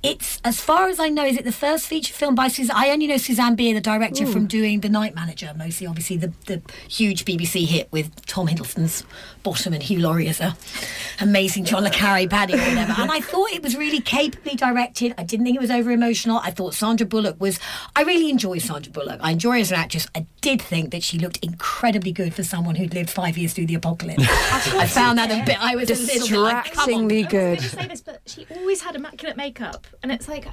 It's, as far as I know, is it the first feature film by Suzanne? I only know Suzanne Bier, the director, from doing The Night Manager, mostly, obviously, the huge BBC hit with Tom Hiddleston's Bottom and Hugh Laurie as an amazing John Le Carre baddie or whatever. And I thought it was really capably directed. I didn't think it was over-emotional. I thought Sandra Bullock was... I really enjoy Sandra Bullock. I enjoy her as an actress. I did think that she looked incredibly good for someone who'd lived 5 years through the apocalypse. I found that a bit... I was distractingly good. I was going to say this, but she always had immaculate makeup. And it's like,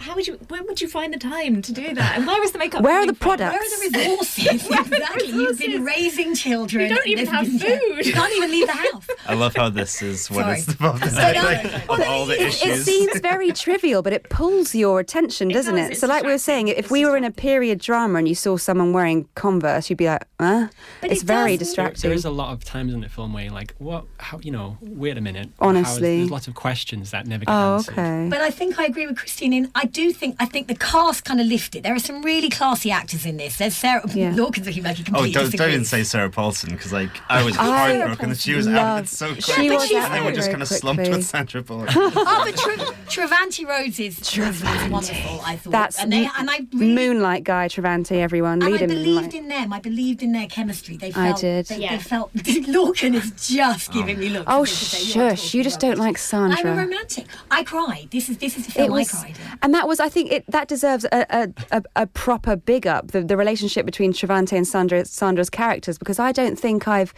when would you find the time to do that? And where is the makeup? Where are the products? Where are the resources? Exactly. You've been raising children. You don't even have food. You can't even leave the house. I love how this is what is the problem. It seems very trivial, but it pulls your attention, doesn't it? So like we were saying, if we were in a period drama and you saw someone wearing Converse, you'd be like, huh? It's very distracting. There's a lot of times in the film where you're like, what? How? Wait a minute. Honestly. There's lots of questions that never get answered. Okay. But I think I agree with Christine, and I think the cast kind of lifted. There are some really classy actors in this. There's Sarah Dawkins, who make a complete don't even say Sarah Paulson, because I was heartbroken that she was out of it so quickly. And then we're just kind of slumped with Sandra Bullock. But Trevante Rhodes is wonderful, I thought. That's Moonlight guy, Trevante, everyone. And I believed in them. I believed in their chemistry. They felt Lorcan is just giving me looks. Oh, shush. You just don't like Sandra. I'm a romantic. I cried. This is a film I cried in. And that was, I think, that deserves a proper big up, the relationship between Trevante and Sandra's characters, because I don't think I've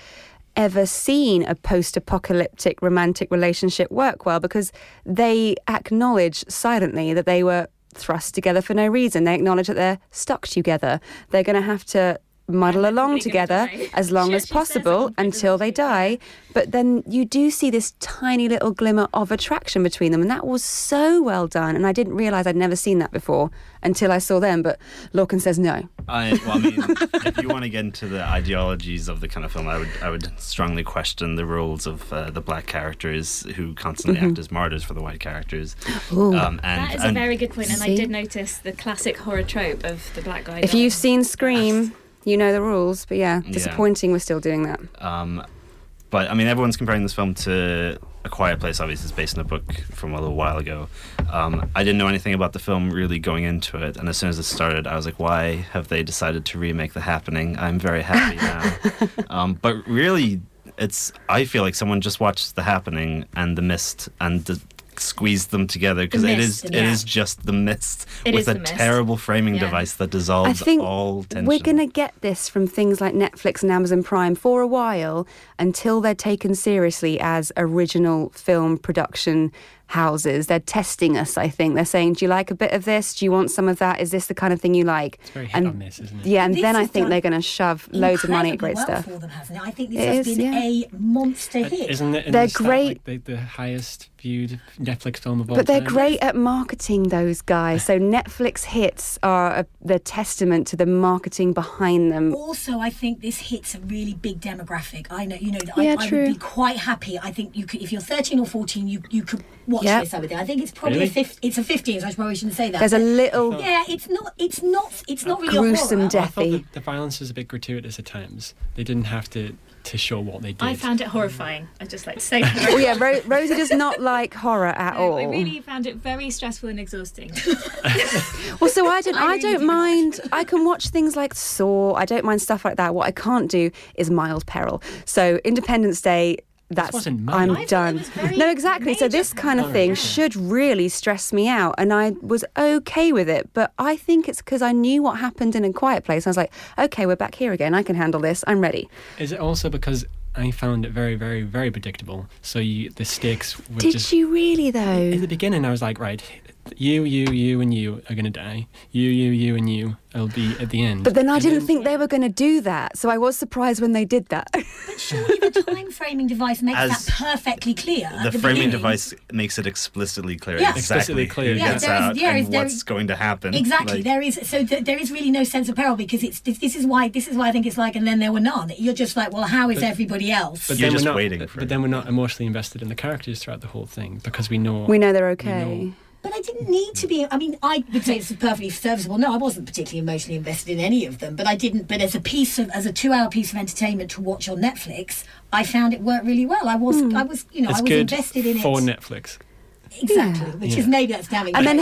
ever seen a post-apocalyptic romantic relationship work well, because they acknowledge silently that they were thrust together for no reason. They acknowledge that they're stuck together. They're going to have to muddle along together as long as possible until they die. But then you do see this tiny little glimmer of attraction between them, and that was so well done, and I didn't realise I'd never seen that before until I saw them. But Lorcan says no. If you want to get into the ideologies of the kind of film, I would strongly question the roles of the black characters who constantly act as martyrs for the white characters. That is a very good point, and I did notice the classic horror trope of the black guy. If you've seen Scream... You know the rules, but disappointing we're still doing that. But, I mean, everyone's comparing this film to A Quiet Place, obviously. It's based on a book from a little while ago. I didn't know anything about the film really going into it, and as soon as it started, I was like, why have they decided to remake The Happening? I'm very happy now. But really, I feel like someone just watched The Happening and The Mist and squeezed them together, because it is just The Mist with a terrible framing device that dissolves all tension. We're going to get this from things like Netflix and Amazon Prime for a while, until they're taken seriously as original film production houses. They're testing us, I think. They're saying, do you like a bit of this? Do you want some of that? Is this the kind of thing you like? It's very hit on this, isn't it? Yeah, and then I think they're going to shove loads of money at great stuff. For them, hasn't it? I think this has been a monster hit. Isn't it? They're great. Like the highest viewed Netflix film of all time. But they're great at marketing, those guys. So Netflix hits are the testament to the marketing behind them. Also, I think this hits a really big demographic. I know, you know, that I would be quite happy. I think you could, if you're 13 or 14, you could watch this. I think it's probably it's a 15. So I probably shouldn't say that. There's a little. Yeah, it's not really gruesome, a deathy. I thought the violence was a bit gratuitous at times. They didn't have to show what they did. I found it horrifying. I just like to say. Oh yeah, Rosie does not like horror at all. I really found it very stressful and exhausting. Well, so I don't mind. I can watch things like Saw. I don't mind stuff like that. What I can't do is mild peril. So Independence Day. I'm done. No, exactly. So this kind of thing should really stress me out, and I was okay with it. But I think it's because I knew what happened in A Quiet Place. I was like, okay, we're back here again. I can handle this. I'm ready. Is it also because I found it very, very, very predictable? So the stakes were just... Did you really, though? In the beginning, I was like, right, you, and you are going to die. You, and you will be at the end. But then I didn't think they were going to do that, so I was surprised when they did that. But surely the time-framing device makes that perfectly clear. The framing device makes it explicitly clear. Yeah. Exactly. Explicitly clear. Yeah, what's going to happen. Exactly. Like, there is really no sense of peril, because this is why I think it's like, and then there were none. You're just like, well, how is everybody else? But then we're not emotionally invested in the characters throughout the whole thing, because we know they're okay. But I didn't need to be. I mean, I would say it's perfectly serviceable. No, I wasn't particularly emotionally invested in any of them. But I didn't. But as a 2-hour piece of entertainment to watch on Netflix, I found it worked really well. I was invested in it for Netflix. Exactly, which is maybe that's damning. And then,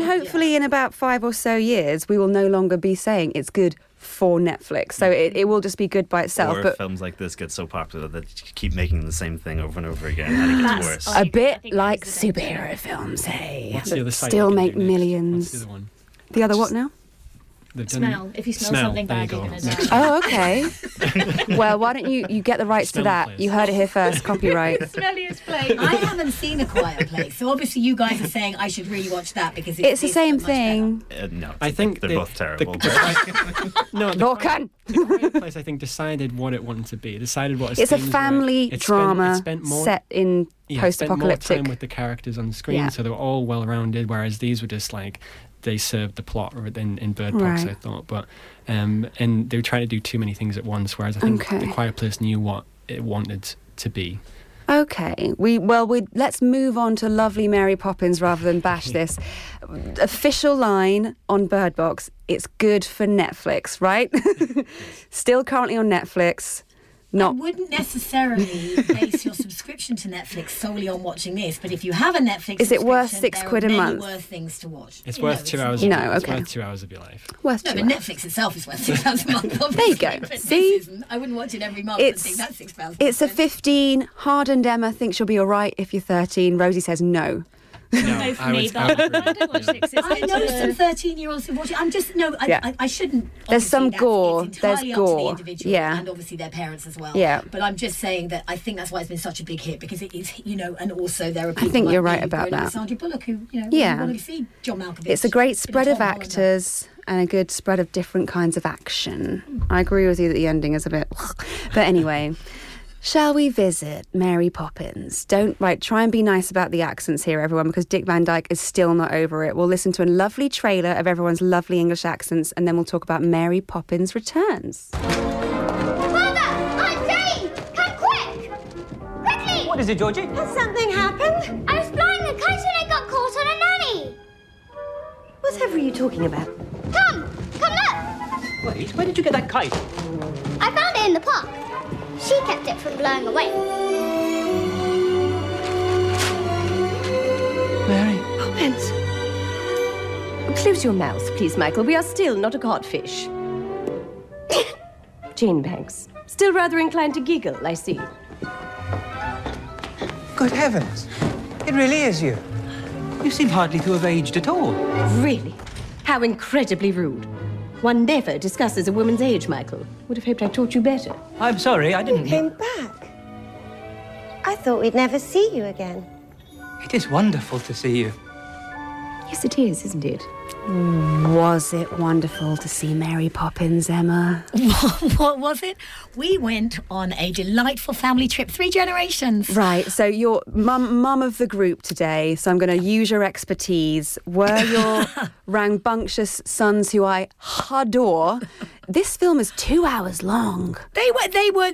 hopefully, in about 5 or so years, we will no longer be saying it's good for Netflix. So it will just be good by itself. Or but films like this get so popular that you keep making the same thing over and over again, and it gets worse. A bit like superhero films, hey? What's the other side still make millions. What's the other one? The other what now? Smell. If you smell something bad, you're going to die. Oh, okay. Well, why don't you get the rights to that? Place. You heard it here first. Copyright. The smelliest place. I haven't seen A Quiet Place, so obviously you guys are saying I should really watch that because it's the same thing. No, I think they're both terrible. The Quiet Place, I think, decided what it wanted to be. Decided what it's a family drama set in post-apocalyptic. Spent more time with the characters on the screen, so they were all well-rounded. Whereas these were just like. They served the plot in Bird Box, I thought, but and they were trying to do too many things at once. Whereas I think The Quiet Place knew what it wanted to be. Okay, let's move on to lovely Mary Poppins rather than bash this. Official line on Bird Box: it's good for Netflix, right? Still currently on Netflix. No. I wouldn't necessarily base your subscription to Netflix solely on watching this, but if you have a Netflix, is it worth £6 a month? It's worth things to watch. It's worth 2 hours. No, okay. It's worth 2 hours of your life. But Netflix itself is worth £6 a month. Obviously. There you go. But see, I wouldn't watch it every month. And think that's £6. It's a 15. Hardened Emma thinks you'll be all right if you're 13. Rosie says no. No, I don't watch six. I know some 13-year-olds who watch it. I shouldn't. There's some gore. There's gore. Up to the individual and obviously their parents as well. Yeah. But I'm just saying that I think that's why it's been such a big hit, because it is, you know, and also there are people. I think you're right about that. Sandra Bullock, who want to see John Malkovich. It's a great spread of actors and a good spread of different kinds of action. I agree with you that the ending is a bit, but anyway. Shall we visit Mary Poppins? Try and be nice about the accents here, everyone, because Dick Van Dyke is still not over it. We'll listen to a lovely trailer of everyone's lovely English accents, and then we'll talk about Mary Poppins Returns. Mother! I'm Daddy! Come quick! Quickly! What is it, Georgie? Has something happened? I was flying the kite and I got caught on a nanny! Whatever are you talking about? Come look! Wait, where did you get that kite? I found it in the park. She kept it from blowing away. Mary Poppins. Close your mouth, please, Michael. We are still not a codfish. Jane Banks. Still rather inclined to giggle, I see. Good heavens. It really is you. You seem hardly to have aged at all. Really? How incredibly rude. One never discusses a woman's age, Michael. Would have hoped I taught you better. I'm sorry, I didn't... You came back. I thought we'd never see you again. It is wonderful to see you. Yes, it is, isn't it? Was it wonderful to see Mary Poppins, Emma? What was it? We went on a delightful family trip, 3 generations. Right, so you're mum of the group today, so I'm going to use your expertise. Were your rambunctious sons, who I adore... This film is 2 hours long. They were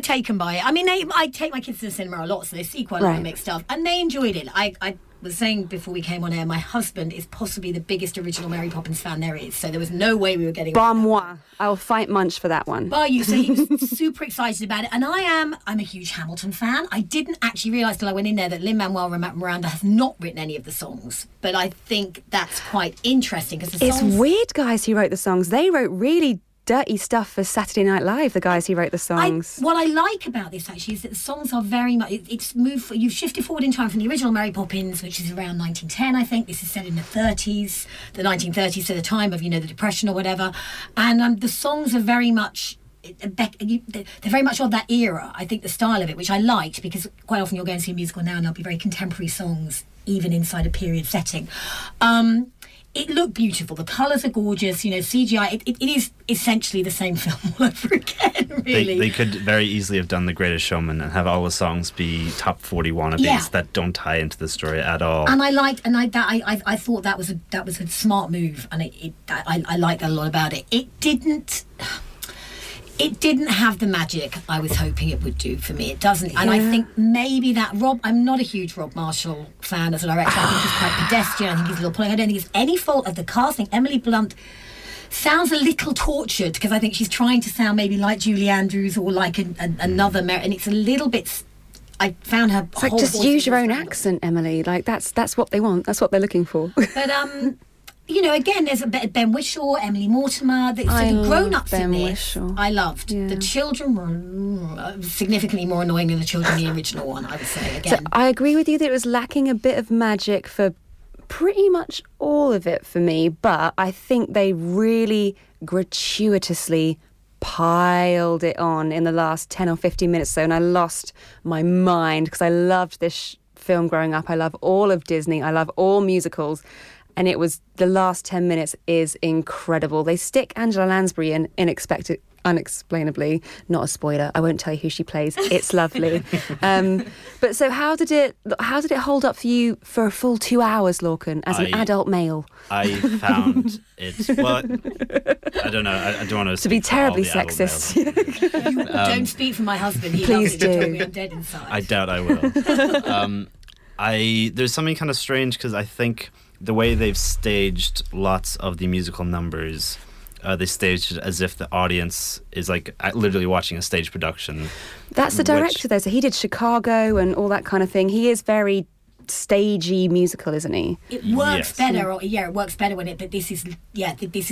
taken by it. I mean, I take my kids to the cinema a lot, so they see quite a lot of mixed stuff, and they enjoyed it. I was saying before we came on air, my husband is possibly the biggest original Mary Poppins fan there is, so there was no way we were getting... Bar moi. I'll fight Munch for that one. Bar you. So he was super excited about it, and I'm a huge Hamilton fan. I didn't actually realise till I went in there that Lin-Manuel Miranda has not written any of the songs, but I think that's quite interesting, because the songs... It's weird, guys who wrote the songs. They wrote really dirty stuff for Saturday Night Live, the guys who wrote the songs. What I like about this, actually, is that the songs are very much... You've shifted forward in time from the original Mary Poppins, which is around 1910, I think. This is set in the 30s, the 1930s, so the time of, the Depression or whatever. And the songs are very much... They're very much of that era, I think, the style of it, which I liked, because quite often you'll go and see a musical now and there'll be very contemporary songs, even inside a period setting. It looked beautiful. The colours are gorgeous. CGI. It is essentially the same film all over again, really. They could very easily have done The Greatest Showman and have all the songs be top 41 of these that don't tie into the story at all. And I thought that was a smart move, and I liked that a lot about it. It didn't have the magic I was hoping it would do for me. It doesn't. Yeah. And I think maybe that I'm not a huge Rob Marshall fan as a director. I think he's quite pedestrian. I think he's a little pulling. I don't think it's any fault of the casting. Emily Blunt sounds a little tortured, because I think she's trying to sound maybe like Julie Andrews or like another... And it's a little bit... I found her... It's like, just use your own accent, Emily. Like, that's what they want. That's what they're looking for. But, again, there's a Ben Whishaw, Emily Mortimer. The grown-ups in this, Whishaw. I loved. Yeah. The children were significantly more annoying than the children in the original one, I would say, again. So I agree with you that it was lacking a bit of magic for pretty much all of it for me, but I think they really gratuitously piled it on in the last 10 or 15 minutes or so, and I lost my mind, because I loved this film growing up. I love all of Disney. I love all musicals. And it was... the last 10 minutes is incredible. They stick Angela Lansbury in unexplainably. Not a spoiler. I won't tell you who she plays. It's lovely. But so how did it hold up for you for a full 2 hours, Lorcan, as an adult male? I found it... Well, I don't know. I don't want to be terribly sexist. You don't speak for my husband. He please do. Told me I'm dead inside. I doubt I will. There's something kind of strange, because I think... the way they've staged lots of the musical numbers, they staged it as if the audience is like literally watching a stage production. That's the director, though. So he did Chicago and all that kind of thing. He is very stagey musical, isn't he? It works better. Or, it works better when it... But this is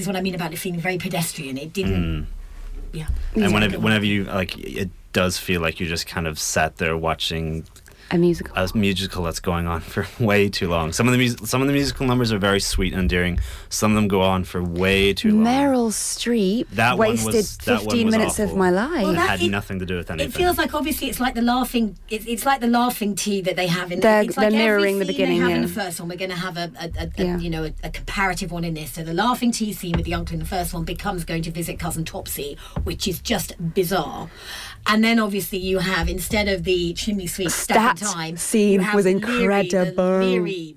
what I mean about it feeling very pedestrian. It didn't... Yeah. And whenever you... like, it does feel like you just kind of sat there watching... A musical that's going on for way too long. Some of the musical numbers are very sweet and endearing. Some of them go on for way too long. Meryl Streep that wasted one was, 15 that one was minutes awful. Of my life. Well, that had nothing to do with anything. It feels like, obviously, it's like the laughing... It's like the laughing tea that they have in... They're like mirroring the beginning. They have in the first one, we're going to have a comparative one in this. So the laughing tea scene with the uncle in the first one becomes going to visit cousin Topsy, which is just bizarre. And then, obviously, you have, instead of the chimney sweep stuff time, scene was incredible. Leary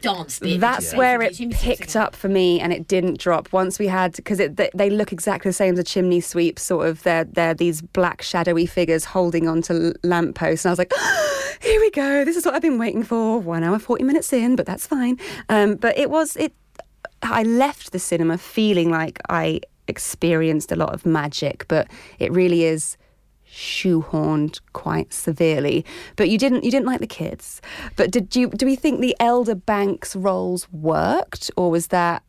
dance bit. That's where it picked up for me, and it didn't drop. Once we had... because they look exactly the same as a chimney sweep, sort of. They're these black shadowy figures holding onto lampposts, and I was like, oh, here we go, this is what I've been waiting for. 1 hour 40 minutes in, but that's fine. But it was... I left the cinema feeling like I experienced a lot of magic, but it really is shoehorned quite severely. But you didn't like the kids. But did you? Do we think the elder Banks roles worked, or was that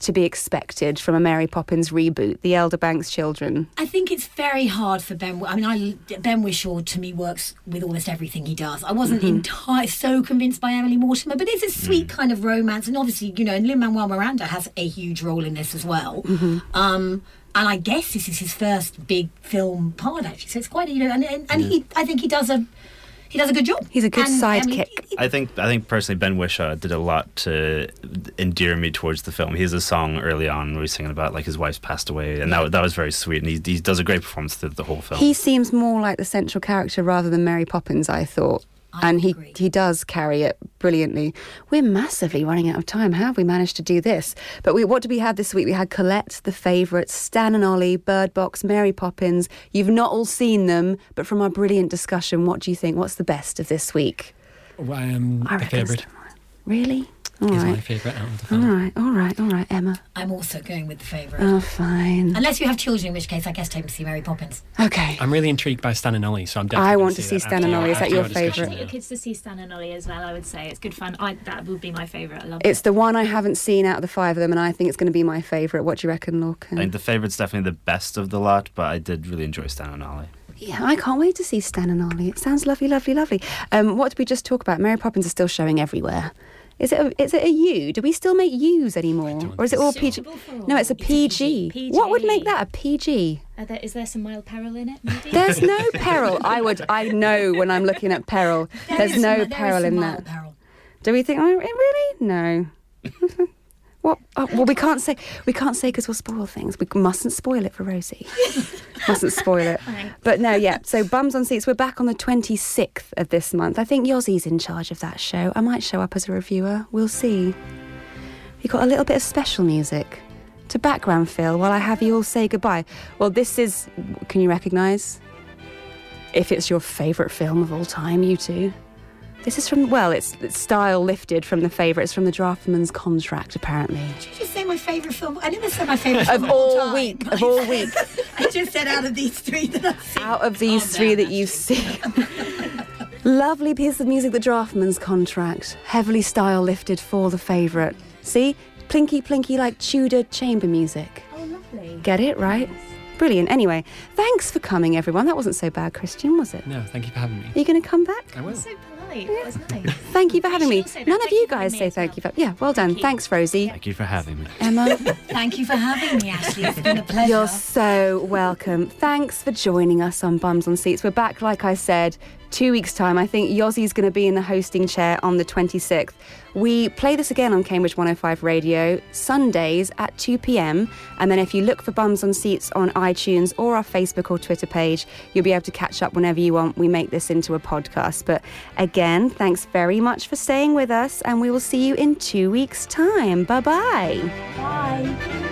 to be expected from a Mary Poppins reboot? The elder Banks children. I think it's very hard for Ben. Ben Whishaw to me works with almost everything he does. I wasn't entirely so convinced by Emily Mortimer, but it's a sweet kind of romance, and obviously and Lin-Manuel Miranda has a huge role in this as well. And I guess this is his first big film part, actually. So it's quite, and he, I think he does a... he does a good job. He's a good sidekick. I think personally Ben Whishaw did a lot to endear me towards the film. He has a song early on where he's singing about like his wife's passed away, and that was very sweet, and he does a great performance through the whole film. He seems more like the central character rather than Mary Poppins, I thought. He does carry it brilliantly. We're massively running out of time. How have we managed to do this? But what did we have this week? We had Colette, The Favourite, Stan and Ollie, Bird Box, Mary Poppins. You've not all seen them, but from our brilliant discussion, what do you think? What's the best of this week? Well, The Favourite. Really? He's my favourite out of the film. All right, Emma. I'm also going with The Favourite. Oh, fine. Unless you have children, in which case I guess take them to see Mary Poppins. Okay. I'm really intrigued by Stan and Ollie, so I'm definitely going to see Stan and Ollie. Is that your favourite? Take your kids to see Stan and Ollie as well, I would say. It's good fun. That would be my favourite. I love it. It's the one I haven't seen out of the five of them, and I think it's going to be my favourite. What do you reckon, Lorcan? I think The Favourite's definitely the best of the lot, but I did really enjoy Stan and Ollie. Yeah, I can't wait to see Stan and Ollie. It sounds lovely, lovely, lovely. What did we just talk about? Mary Poppins is still showing everywhere. Is it a U? Do we still make U's anymore? Or is it all PG? No, it's a PG. PG. What would make that a PG? Is there some mild peril in it? Maybe? There's no peril. I know when I'm looking at peril. There's no peril in that. Peril. Do we think? Oh, really? No. What? Oh, well, we can't say because we'll spoil things. We mustn't spoil it for Rosie. Mustn't spoil it. But no, yeah. So Bums on Seats. We're back on the 26th of this month. I think Yozzie's in charge of that show. I might show up as a reviewer. We'll see. We got a little bit of special music to background fill while I have you all say goodbye. Well, this is. Can you recognise? If it's your favourite film of all time, you two. This is from, well, it's style lifted from The Favourite. It's from The Draftsman's Contract, apparently. Did you just say my favourite film? I never said my favourite film of all week. I just said out of these three that I've seen. Out of these three that you've seen. Lovely piece of music, The Draftsman's Contract. Heavily style lifted for The Favourite. See? Plinky plinky like Tudor chamber music. Oh, lovely. Get it, right? Nice. Brilliant. Anyway, thanks for coming, everyone. That wasn't so bad, Christian, was it? No, thank you for having me. Are you going to come back? I will. So polite. Yeah. That was nice. Thank you for having me. None of you guys say thank you for... Yeah, well done. Thanks, Rosie. Thank you for having me. Emma? Thank you for having me, Ashley. It's been a pleasure. You're so welcome. Thanks for joining us on Bums on Seats. We're back, like I said, 2 weeks' time. I think Yozzie's going to be in the hosting chair on the 26th. We play this again on Cambridge 105 Radio, Sundays at 2 p.m. And then if you look for Bums on Seats on iTunes or our Facebook or Twitter page, you'll be able to catch up whenever you want. We make this into a podcast. But again, thanks very much for staying with us, and we will see you in 2 weeks' time. Bye-bye. Bye.